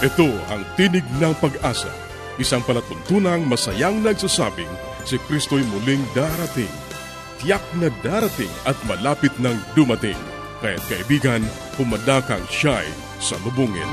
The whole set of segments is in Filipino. Ito ang tinig ng pag-asa, isang palatuntunang masayang nagsasabing si Kristo'y muling darating. Tiyak na darating at malapit nang dumating. Kaya't kaibigan, pumadakang siya'y salubungin.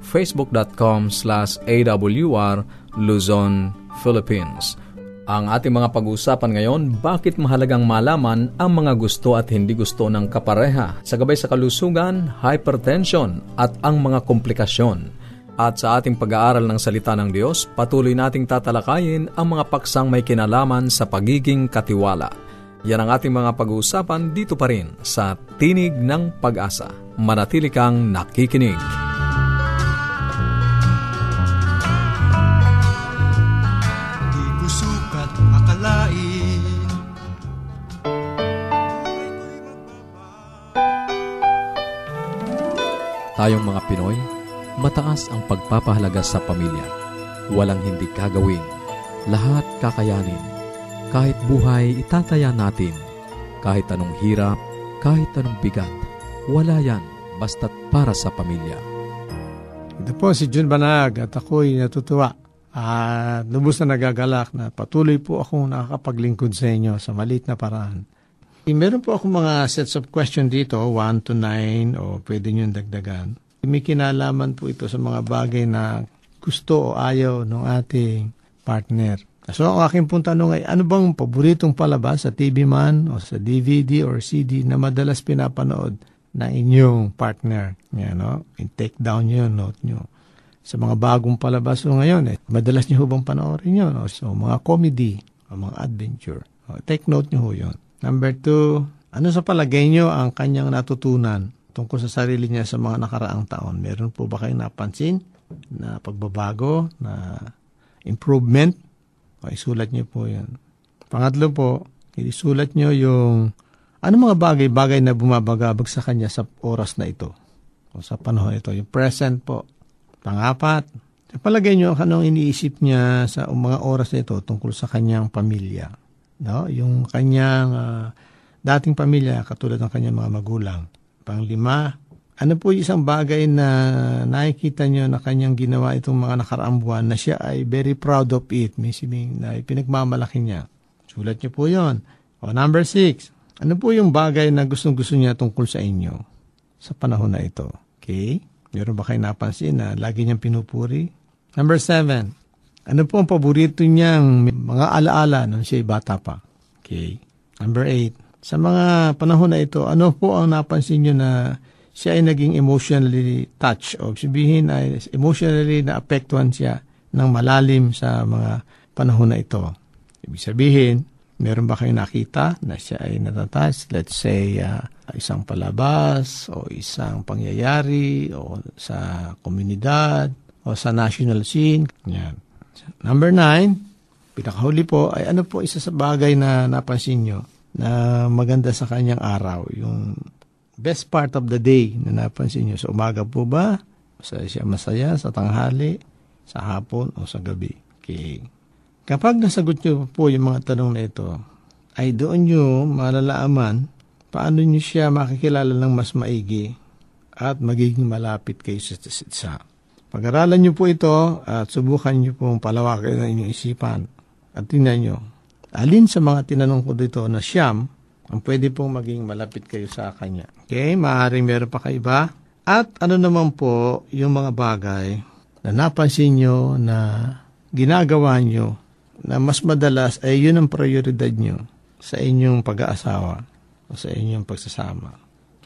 facebook.com/awr Luzon, Philippines. Ang ating mga pag-uusapan ngayon, bakit mahalagang malaman ang mga gusto at hindi gusto ng kapareha sa gabay sa kalusugan, hypertension at ang mga komplikasyon. At sa ating pag-aaral ng salita ng Diyos, patuloy nating tatalakayin ang mga paksang may kinalaman sa pagiging katiwala. Yan ang ating mga pag-uusapan dito pa rin sa Tinig ng Pag-asa. Manatili kang nakikinig. Tayong mga Pinoy, mataas ang pagpapahalaga sa pamilya. Walang hindi kagawin, lahat kakayanin. Kahit buhay, itataya natin. Kahit anong hirap, kahit anong bigat, wala yan basta't para sa pamilya. Ito po si Jun Banag at ako'y natutuwa at lubos na nagagalak na patuloy po akong nakakapaglingkod sa inyo sa maliit na paraan. Meron po akong mga sets of question dito, 1 to 9, o pwede nyo dagdagan. May kinalaman po ito sa mga bagay na gusto o ayaw ng ating partner. So, ang aking pong tanong ay, ano bang paboritong palabas sa TV man, o sa DVD or CD na madalas pinapanood na inyong partner? Yan, no? Take down nyo, note nyo. Sa mga bagong palabas o ngayon, madalas nyo bang panoorin yun? No? So, mga comedy, o mga adventure. O, take note nyo ho yun. Number 2, ano sa palagay nyo ang kanyang natutunan tungkol sa sarili niya sa mga nakaraang taon? Meron po ba kayong napansin na pagbabago, na improvement? O isulat nyo po yan. Pangatlo po, isulat nyo yung ano mga bagay-bagay na bumabagabag sa kanya sa oras na ito o sa panahon ito, yung present po. Pangapat, sa palagay nyo anong iniisip niya sa mga oras na ito tungkol sa kanyang pamilya. No, yung kanyang dating pamilya, katulad ng kanyang mga magulang. Pang-lima, ano po yung isang bagay na nakikita nyo na kanyang ginawa itong mga nakaraang buwan na siya ay very proud of it, may siming na pinagmamalaki niya? Sulat nyo po yun. O number 6, ano po yung bagay na gustong-gusto niya tungkol sa inyo sa panahon na ito? Okay? Meron ba kayo napansin na lagi niyang pinupuri? Number 7, ano po ang paborito niyang mga alaala nung siya bata pa? Okay. Number 8, sa mga panahon na ito, ano po ang napansin niyo na siya ay naging emotionally touched? O sabihin ay emotionally naapektuhan siya ng malalim sa mga panahon na ito. Ibig sabihin, meron ba kayong nakita na siya ay natatouch? Let's say, isang palabas o isang pangyayari o sa komunidad o sa national scene. Yan. Number 9, pinakahuli po, ay ano po isa sa bagay na napansin nyo na maganda sa kanyang araw, yung best part of the day na napansin nyo. Sa umaga po ba? Siya masaya, sa tanghali, sa hapon, o sa gabi? Okay. Kapag nasagot nyo po yung mga tanong na ito, ay doon nyo malalaman paano nyo siya makikilala ng mas maigi at magiging malapit kayo sa isa. Pag-aralan nyo po ito at subukan nyo pong palawakin ang inyong isipan. At tingnan nyo, alin sa mga tinanong ko dito na siyam ang pwede pong maging malapit kayo sa kanya. Okay, maaaring meron pa kayo ba? At ano naman po yung mga bagay na napansin nyo na ginagawa nyo na mas madalas ay yun ang prioridad nyo sa inyong pag-aasawa o sa inyong pagsasama.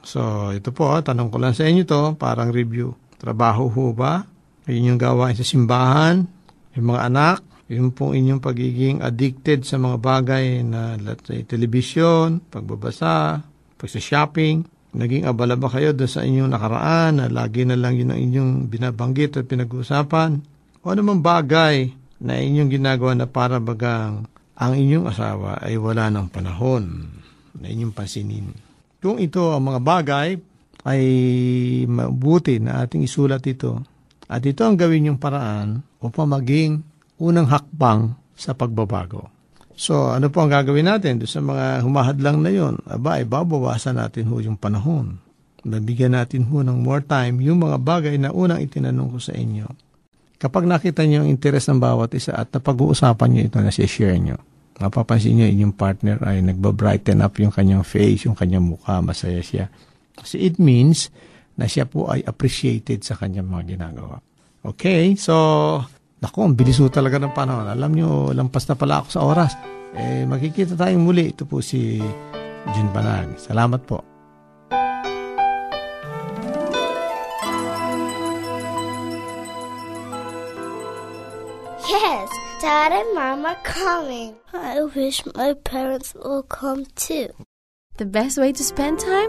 So, ito po, tanong ko lang sa inyo to, parang review. Trabaho ho ba? Yun yung gawain sa simbahan, yung mga anak, yun pong inyong pagiging addicted sa mga bagay na, let's say, television, pagbabasa, pagsa-shopping. Naging abala ba kayo doon sa inyong nakaraan na lagi na lang yun ang inyong binabanggit at pinag-uusapan? O anumang bagay na inyong ginagawa na para bagang ang inyong asawa ay wala ng panahon na inyong pansinin. Kung ito ang mga bagay, ay mabuti na ating isulat ito. At ito ang gawin yung paraan upang maging unang hakbang sa pagbabago. So, ano po ang gagawin natin doon sa mga humahadlang na yon? Aba, babawasan natin ho yung panahon. Nabigyan natin ho ng more time yung mga bagay na unang itinanong ko sa inyo. Kapag nakita nyo ang interes ng bawat isa at napag-uusapan nyo ito, nasi-share nyo, mapapansin nyo inyong partner ay nagbabrighten up yung kanyang face, yung kanyang mukha, masaya siya. Kasi it means na siya po ay appreciated sa kanyang mga ginagawa. Okay, so... Ako, ang bilis talaga ng panahon. Alam nyo, lampas na pala ako sa oras. Eh, makikita tayong muli. Ito po si Jun Banag. Salamat po. Yes, Dad and Mom are coming. I wish my parents will come too. The best way to spend time?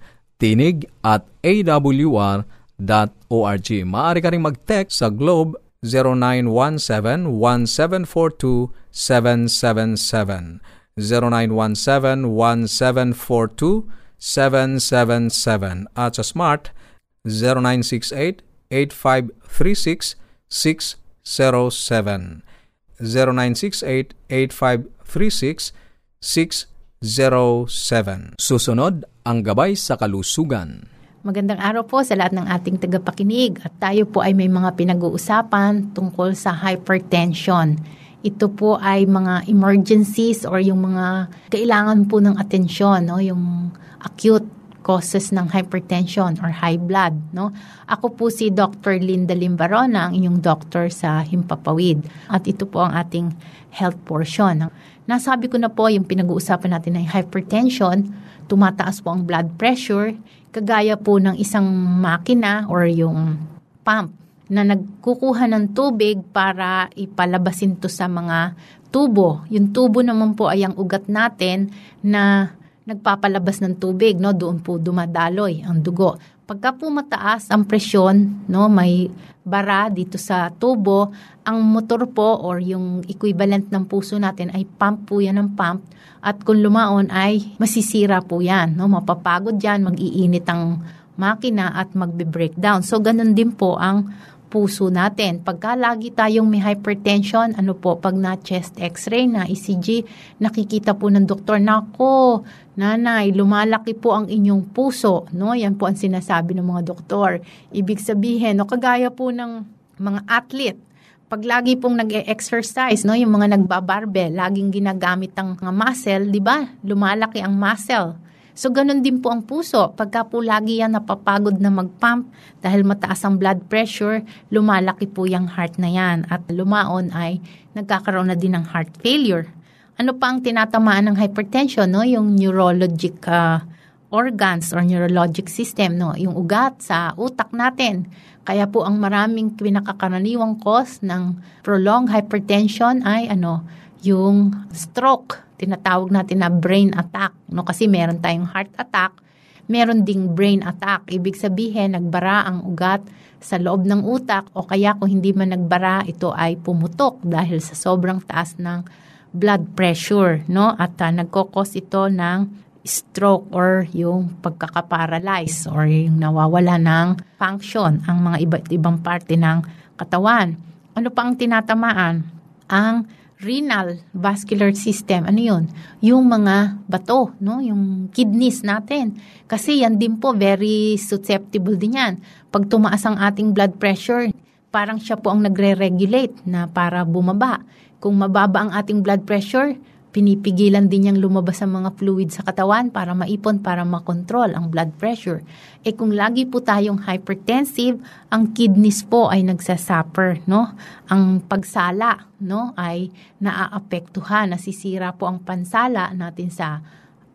tinig@awr.org. Maaari ka rin mag-text sa Globe 0917-1742-777. 0917-1742-777. At sa Smart 0968-8536-607. 0968-8536-607. Susunod ang Gabay sa Kalusugan. Magandang araw po sa lahat ng ating tagapakinig at tayo po ay may mga pinag-uusapan tungkol sa hypertension. Ito po ay mga emergencies or yung mga kailangan po ng atensyon, no? Yung acute causes ng hypertension or high blood. No? Ako po si Dr. Linda Limbarona, ang inyong doctor sa Himpapawid. At ito po ang ating health portion. Nasabi ko na po yung pinag-uusapan natin ay hypertension, tumataas po ang blood pressure, kagaya po ng isang makina or yung pump na nagkukuha ng tubig para ipalabasin to sa mga tubo. Yung tubo naman po ay ang ugat natin na nagpapalabas ng tubig, no? Doon po dumadaloy ang dugo. Pagka po mataas ang presyon, no, may bara dito sa tubo, ang motor po or yung equivalent ng puso natin ay pump po yan ng pump. At kung lumaon ay masisira po yan. No? Mapapagod yan, mag-iinit ang makina at magbe-breakdown. So, ganun din po ang puso natin. Pagka lagi tayong may hypertension, ano po, pag na chest x-ray, na ECG, nakikita po ng doktor, nako, nanay, lumalaki po ang inyong puso. No? Yan po ang sinasabi ng mga doktor. Ibig sabihin, no, kagaya po ng mga athlete, pag lagi pong nag-exercise, no, yung mga nagbabarbell, laging ginagamit ang mga muscle, di ba? Lumalaki ang muscle. So, ganun din po ang puso. Pagka po lagi yan napapagod na mag-pump dahil mataas ang blood pressure, lumalaki po yung heart na yan. At lumaon ay nagkakaroon na din ng heart failure. Ano pa ang tinatamaan ng hypertension, no? Yung neurologic organs or neurologic system, no? Yung ugat sa utak natin. Kaya po ang maraming pinakakaraniwang cause ng prolonged hypertension ay yung stroke. Tinatawag natin na brain attack, no? Kasi meron tayong heart attack, meron ding brain attack. Ibig sabihin, nagbara ang ugat sa loob ng utak, o kaya kung hindi man nagbara, ito ay pumutok dahil sa sobrang taas ng blood pressure, no? At nagkokos ito ng stroke or yung pagkakaparalyze or yung nawawala ng function ang mga iba't ibang parte ng katawan. Ano pa ang tinatamaan? Ang renal vascular system. Ano yun? Yung mga bato, no? Yung kidneys natin. Kasi yan din po, very susceptible din yan. Pag tumaas ang ating blood pressure, parang siya po ang nagre-regulate na para bumaba. Kung mababa ang ating blood pressure, pinipigilan din niyang lumabas ang mga fluid sa katawan para maipon, para makontrol ang blood pressure. E kung lagi po tayong hypertensive, ang kidneys po ay nagsasuffer, no? Ang pagsala, no, ay naaapektuhan, nasisira po ang pansala natin sa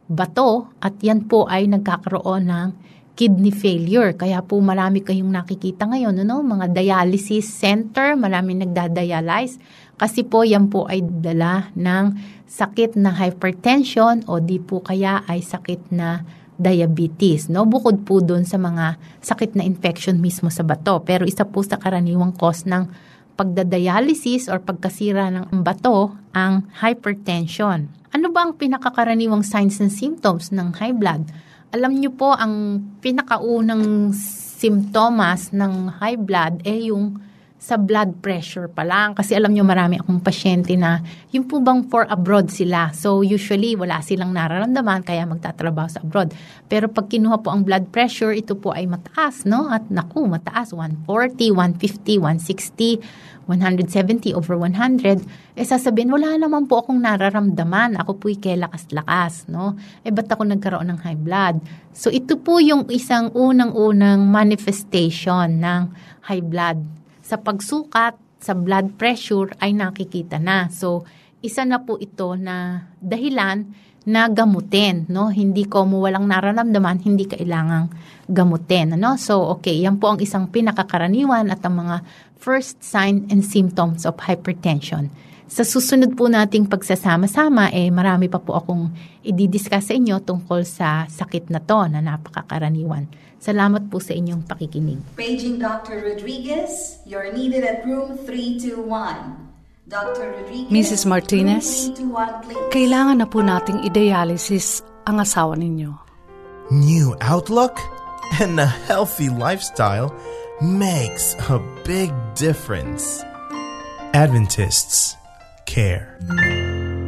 bato, at yan po ay nagkakaroon ng kidney failure. Kaya po marami kayong nakikita ngayon, no? Mga dialysis center, marami nagda-dialyze. Kasi po yan po ay dala ng sakit na hypertension o di po kaya ay sakit na diabetes, no? Bukod po doon sa mga sakit na infection mismo sa bato. Pero isa po sa karaniwang cause ng pagdadialysis or pagkasira ng bato ang hypertension. Ano ba ang pinakakaraniwang signs and symptoms ng high blood? Alam nyo po, ang pinakaunang simptomas ng high blood ay yung sa blood pressure pa lang. Kasi alam nyo, marami akong pasyente na yung po bang for abroad sila. So usually, wala silang nararamdaman kaya magtatrabaho sa abroad. Pero pag kinuha po ang blood pressure, ito po ay mataas, no? At naku, mataas. 140, 150, 160, 170 over 100. Sasabihin, wala naman po akong nararamdaman. Ako po'y kelakas-lakas, no? Ba't ako nagkaroon ng high blood? So ito po yung isang unang-unang manifestation ng high blood. Sa pagsukat, sa blood pressure ay nakikita na. So, isa na po ito na dahilan na gamutin, no? Hindi ko mo walang nararamdaman, hindi kailangang gamutin, no? So, okay, yan po ang isang pinakakaraniwan at ang mga first sign and symptoms of hypertension. Sa susunod po nating pagsasama-sama, marami pa po akong i-discuss sa inyo tungkol sa sakit na to na napakakaraniwan. Salamat po sa inyong pakikinig. Paging Dr. Rodriguez, you're needed at room 321. Dr. Rodriguez, Mrs. Martinez, 321, kailangan na po nating i-dialysis ang asawa ninyo. New outlook and a healthy lifestyle makes a big difference. Adventists care.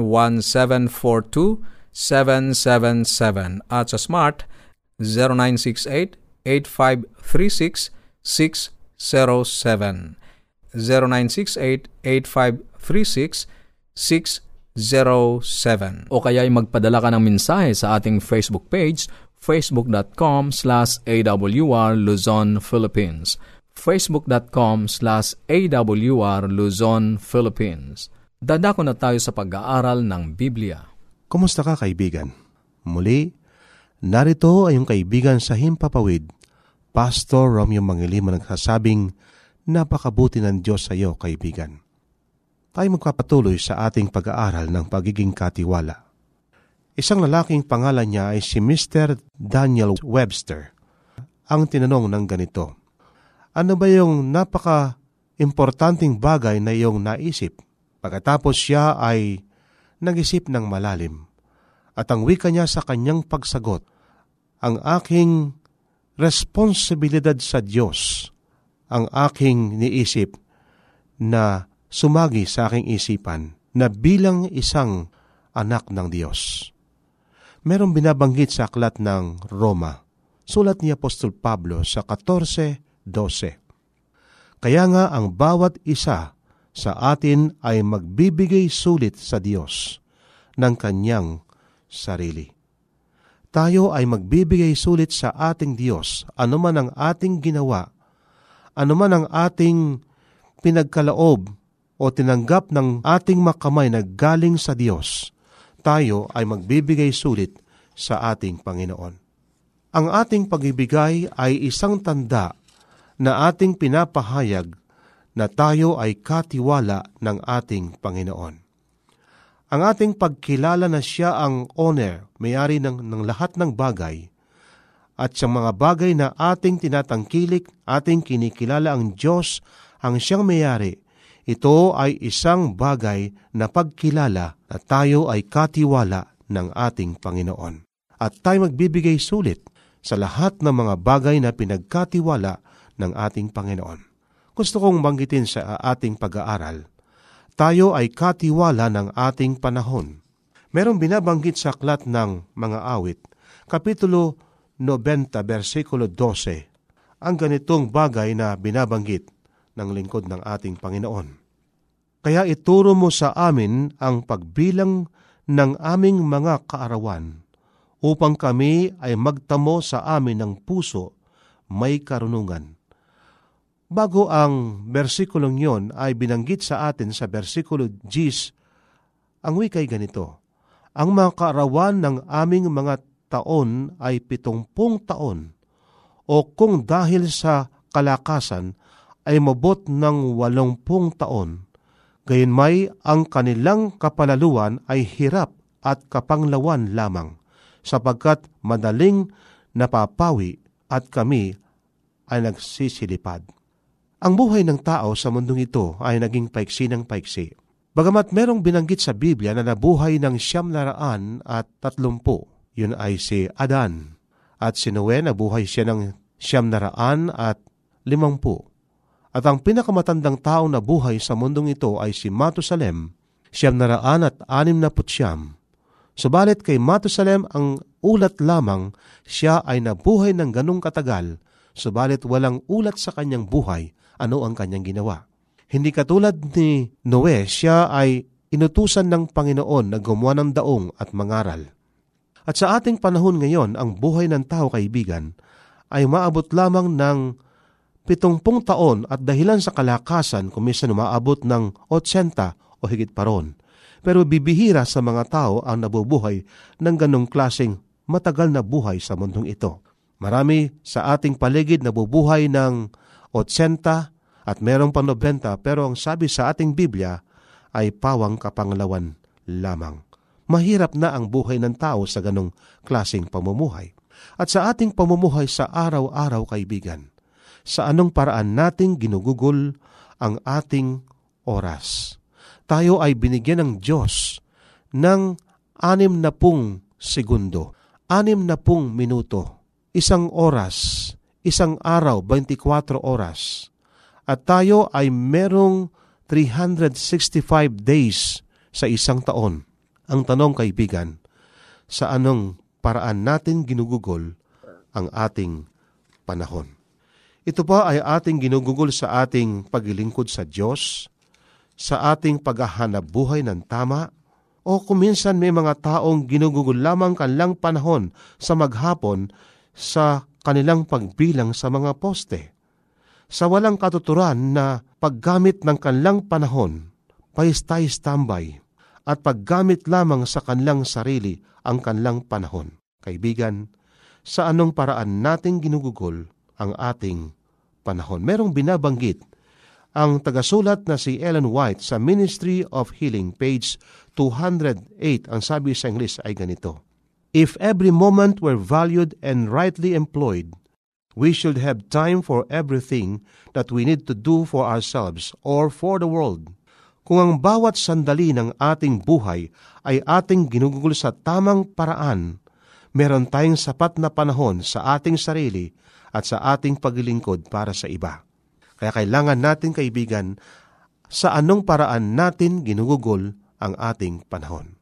0917-1742-777 at sa Smart 0968-8536-607 0968-8536-607. O kaya'y magpadala ka ng mensahe sa ating Facebook page, facebook.com/awr Luzon, Philippines facebook.com/awr Luzon, Philippines. Dadako na tayo sa pag-aaral ng Biblia. Kumusta ka, kaibigan? Muli, narito ay yung kaibigan sa Himpapawid, Pastor Romeo Mangilima, nagsasabing, napakabuti ng Diyos sa iyo, kaibigan. Tayo magpapatuloy sa ating pag-aaral ng pagiging katiwala. Isang lalaking pangalan niya ay si Mr. Daniel Webster. Ang tinanong ng ganito, ano ba yung napaka-importanting bagay na iyong naisip? Pagkatapos siya ay nag-isip ng malalim, at ang wika niya sa kanyang pagsagot, ang aking responsibilidad sa Diyos, ang aking niisip na sumagi sa aking isipan, na bilang isang anak ng Diyos. Merong binabanggit sa aklat ng Roma, sulat ni Apostol Pablo sa 14:12. Kaya nga ang bawat isa sa atin ay magbibigay sulit sa Diyos ng kanyang sarili. Tayo ay magbibigay sulit sa ating Diyos, anuman ang ating ginawa, anuman ang ating pinagkaloob o tinanggap ng ating makamay na galing sa Diyos, tayo ay magbibigay sulit sa ating Panginoon. Ang ating pagibigay ay isang tanda na ating pinapahayag na tayo ay katiwala ng ating Panginoon. Ang ating pagkilala na siya ang owner, may-ari ng lahat ng bagay, at sa mga bagay na ating tinatangkilik, ating kinikilala ang Diyos, ang siyang may-ari, ito ay isang bagay na pagkilala na tayo ay katiwala ng ating Panginoon. At tayo magbibigay sulit sa lahat ng mga bagay na pinagkatiwala ng ating Panginoon. Gusto kong banggitin sa ating pag-aaral, tayo ay katiwala ng ating panahon. Merong binabanggit sa aklat ng mga awit, Kapitulo 90, versikulo 12, ang ganitong bagay na binabanggit ng lingkod ng ating Panginoon. Kaya ituro mo sa amin ang pagbilang ng aming mga kaarawan, upang kami ay magtamo sa amin ng puso may karunungan. Bago ang versikulong yon ay binanggit sa atin sa versikulo 10, ang wika'y ganito, ang mga kaarawan ng aming mga taon ay 70 taon, o kung dahil sa kalakasan ay mabot ng 80 taon, gayunmay ang kanilang kapalaluan ay hirap at kapanglawan lamang, sapagkat madaling napapawi at kami ay nagsisilipad. Ang buhay ng tao sa mundong ito ay naging paiksi ng paiksi. Bagamat merong binanggit sa Biblia na nabuhay ng 930, yun ay si Adan. At si Noe, nabuhay siya ng 750. At ang pinakamatandang tao na buhay sa mundong ito ay si Matusalem, 669. Subalit kay Matusalem ang ulat lamang, siya ay nabuhay ng ganong katagal, subalit walang ulat sa kanyang buhay. Ano ang kanyang ginawa? Hindi katulad ni Noe, siya ay inutusan ng Panginoon na gumawa ng daong at mangaral. At sa ating panahon ngayon, ang buhay ng tao, kaibigan, ay maabot lamang ng 70 taon, at dahilan sa kalakasan, kuminsan umaabot ng 80 o higit pa ron. Pero bibihira sa mga tao ang nabubuhay ng ganong klaseng matagal na buhay sa mundong ito. Marami sa ating paligid nabubuhay ng 80 at merong pang 90, pero ang sabi sa ating Biblia ay pawang kapanglawan lamang. Mahirap na ang buhay ng tao sa ganong klaseng pamumuhay. At sa ating pamumuhay sa araw-araw, kaibigan, sa anong paraan nating ginugugol ang ating oras? Tayo ay binigyan ng Diyos ng 60 segundo, 60 minuto, isang oras, isang araw, 24 oras. At tayo ay merong 365 days sa isang taon. Ang tanong, kaibigan, sa anong paraan natin ginugugol ang ating panahon? Ito pa ay ating ginugugol sa ating paglilingkod sa Diyos, sa ating paghahanap buhay ng tama, o kuminsan may mga taong ginugugol lamang kanilang panahon sa maghapon sa kanilang pagbilang sa mga poste. Sa walang katuturan na paggamit ng kanilang panahon, paistay-tambay, at paggamit lamang sa kanilang sarili ang kanilang panahon. Kaibigan, sa anong paraan nating ginugugol ang ating panahon? Merong binabanggit ang tagasulat na si Ellen White sa Ministry of Healing, page 208. Ang sabi sa Ingles ay ganito, if every moment were valued and rightly employed, we should have time for everything that we need to do for ourselves or for the world. Kung ang bawat sandali ng ating buhay ay ating ginugugol sa tamang paraan, meron tayong sapat na panahon sa ating sarili at sa ating paglilingkod para sa iba. Kaya kailangan natin, kaibigan, sa anong paraan natin ginugugol ang ating panahon.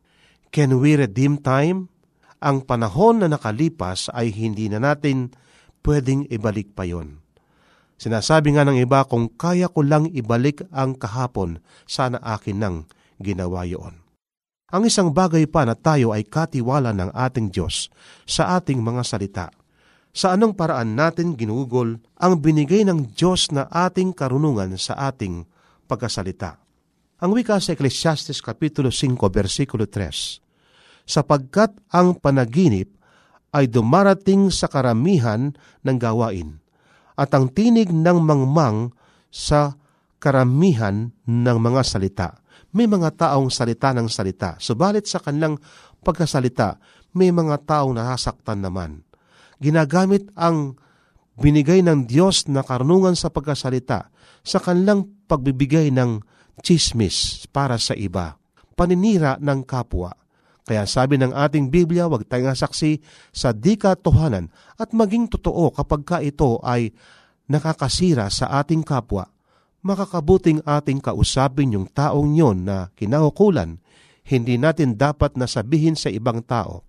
Can we redeem time? Ang panahon na nakalipas ay hindi na natin pwedeng ibalik pa yon. Sinasabi nga ng iba, kung kaya ko lang ibalik ang kahapon, sana akin nang ginawa yon. Ang isang bagay pa na tayo ay katiwala ng ating Diyos sa ating mga salita. Sa anong paraan natin ginugol ang binigay ng Diyos na ating karunungan sa ating pagkasalita? Ang wika sa Ecclesiastes Kapitulo 5, Versikulo 3, sapagkat ang panaginip ay dumarating sa karamihan ng gawain, at ang tinig ng mangmang sa karamihan ng mga salita. May mga taong salita ng salita, subalit sa kanilang pagkasalita, may mga taong nasasaktan naman. Ginagamit ang binigay ng Diyos na karunungan sa pagkasalita sa kanilang pagbibigay ng chismis para sa iba, paninira ng kapwa. Kaya sabi ng ating Biblia, huwag tayong saksi sa dikatotohanan at maging totoo kapag ka ito ay nakakasira sa ating kapwa. Makakabuting ating kausapin yung taong yon na kinahukulan. Hindi natin dapat nasabihin sa ibang tao.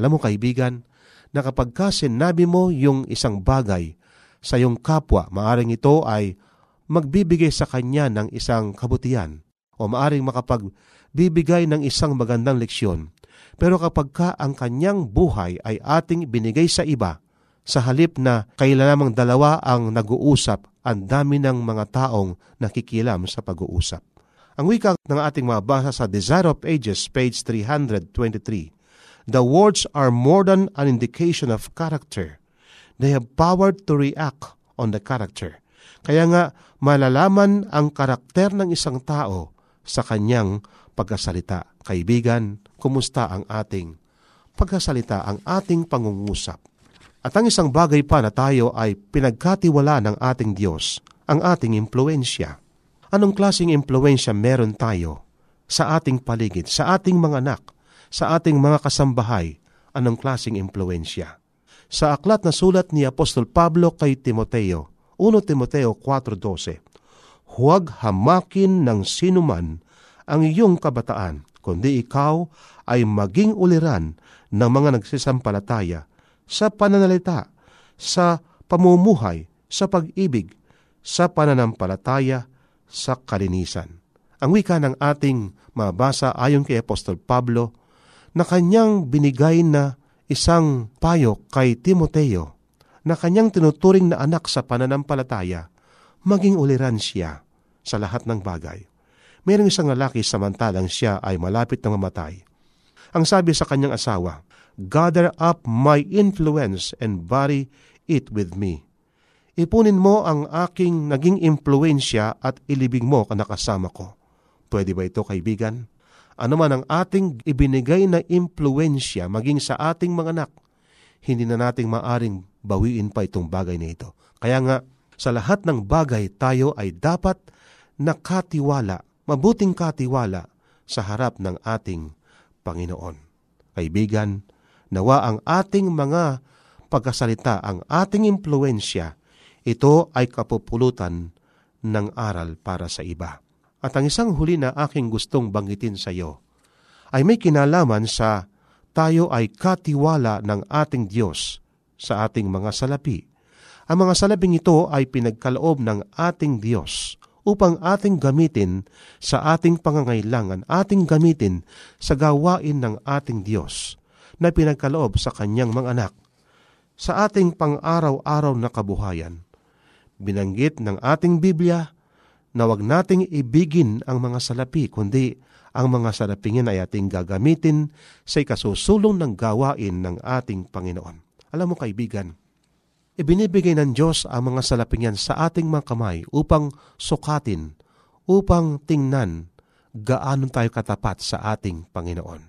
Alam mo kaibigan, na kapag ka sinabi mo yung isang bagay sa iyong kapwa, maaring ito ay magbibigay sa kanya ng isang kabutihan o maaring makapagbibigay ng isang magandang leksyon. Pero kapag ka ang kanyang buhay ay ating binigay sa iba, sa halip na kailan lamang dalawa ang nag-uusap, ang dami ng mga taong nakikilam sa pag-uusap. Ang wika ng ating mabasa sa Desire of Ages, page 323, the words are more than an indication of character. They have power to react on the character. Kaya nga, malalaman ang karakter ng isang tao sa kanyang pagkasalita. Kaibigan, kumusta ang ating pagkasalita, ang ating pangungusap? At ang isang bagay pa na tayo ay pinagkatiwala ng ating Diyos, ang ating impluensya. Anong klaseng impluensya meron tayo sa ating paligid, sa ating mga anak, sa ating mga kasambahay? Anong klaseng impluensya? Sa aklat na sulat ni Apostol Pablo kay Timoteo, 1 Timoteo 4:12, huwag hamakin ng sinuman ang iyong kabataan, kundi ikaw ay maging uliran ng mga nagsisampalataya sa pananalita, sa pamumuhay, sa pag-ibig, sa pananampalataya, sa kalinisan. Ang wika ng ating mabasa ayon kay Apostol Pablo, na kanyang binigay na isang payo kay Timoteo, na kanyang tinuturing na anak sa pananampalataya, maging uliran siya sa lahat ng bagay. Mayroong isang lalaki samantalang siya ay malapit na mamatay. Ang sabi sa kanyang asawa, gather up my influence and bury it with me. Ipunin mo ang aking naging impluensya at ilibing mo kanakasama ko. Pwede ba ito kaibigan? Ano man ang ating ibinigay na impluensya maging sa ating mga anak, hindi na nating maaring bawiin pa itong bagay na ito. Kaya nga, sa lahat ng bagay tayo ay dapat nakatiwala, mabuting katiwala sa harap ng ating Panginoon. Kaibigan, nawa ang ating mga pagkasalita, ang ating impluensya, ito ay kapupulutan ng aral para sa iba. At ang isang huli na aking gustong banggitin sa iyo ay may kinalaman sa tayo ay katiwala ng ating Diyos sa ating mga salapi. Ang mga salaping ito ay pinagkaloob ng ating Diyos upang ating gamitin sa ating pangangailangan, ating gamitin sa gawain ng ating Diyos na pinagkaloob sa kanyang mga anak, sa ating pang-araw-araw na kabuhayan. Binanggit ng ating Biblia na huwag nating ibigin ang mga salapi, kundi ang mga salapingin ay ating gagamitin sa ikasusulong ng gawain ng ating Panginoon. Alam mo kaibigan, ibinibigay ng Diyos ang mga salapingin sa ating mga kamay upang sukatin, upang tingnan gaano tayo katapat sa ating Panginoon.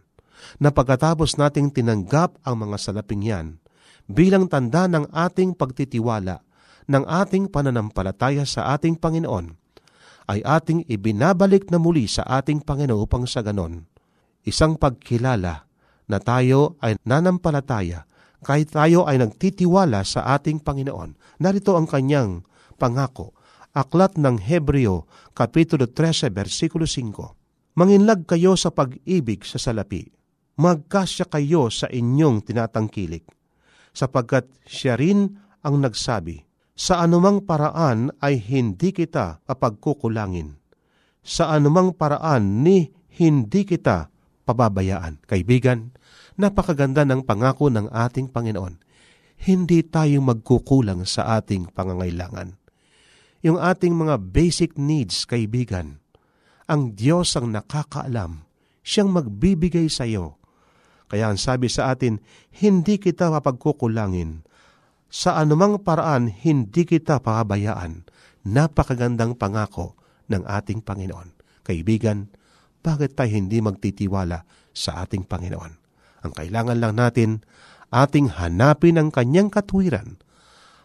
Na pagkatapos nating tinanggap ang mga salapingin bilang tanda ng ating pagtitiwala, ng ating pananampalataya sa ating Panginoon, ay ating ibinabalik na muli sa ating Panginoon upang sa ganon, isang pagkilala na tayo ay nanampalataya kahit tayo ay nagtitiwala sa ating Panginoon. Narito ang kanyang pangako, aklat ng Hebreo, Kapitulo 13, Versikulo 5. Manginlag kayo sa pag-ibig sa salapi. Magkasya kayo sa inyong tinatangkilik, sapagkat siya rin ang nagsabi, sa anumang paraan ay hindi kita papagkukulangin. Sa anumang paraan ni hindi kita pababayaan. Kaibigan, napakaganda ng pangako ng ating Panginoon. Hindi tayo magkukulang sa ating pangangailangan. Yung ating mga basic needs, kaibigan, ang Diyos ang nakakaalam. Siyang magbibigay sa iyo. Kaya ang sabi sa atin, hindi kita mapagkukulangin. Sa anumang paraan, hindi kita pahabayaan. Napakagandang pangako ng ating Panginoon. Kaibigan, bakit tayo hindi magtitiwala sa ating Panginoon? Ang kailangan lang natin, ating hanapin ang kanyang katwiran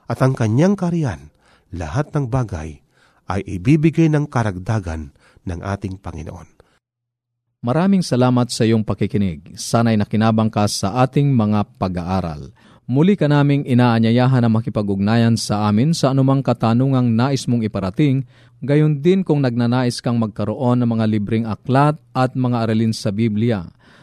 at ang kanyang kariyan. Lahat ng bagay ay ibibigay ng karagdagan ng ating Panginoon. Maraming salamat sa iyong pakikinig. Sana'y nakinabang ka sa ating mga pag-aaral. Muli ka naming inaanyayahan na makipag-ugnayan sa amin sa anumang katanungang nais mong iparating, gayon din kung nagnanais kang magkaroon ng mga libreng aklat at mga aralin sa Biblia.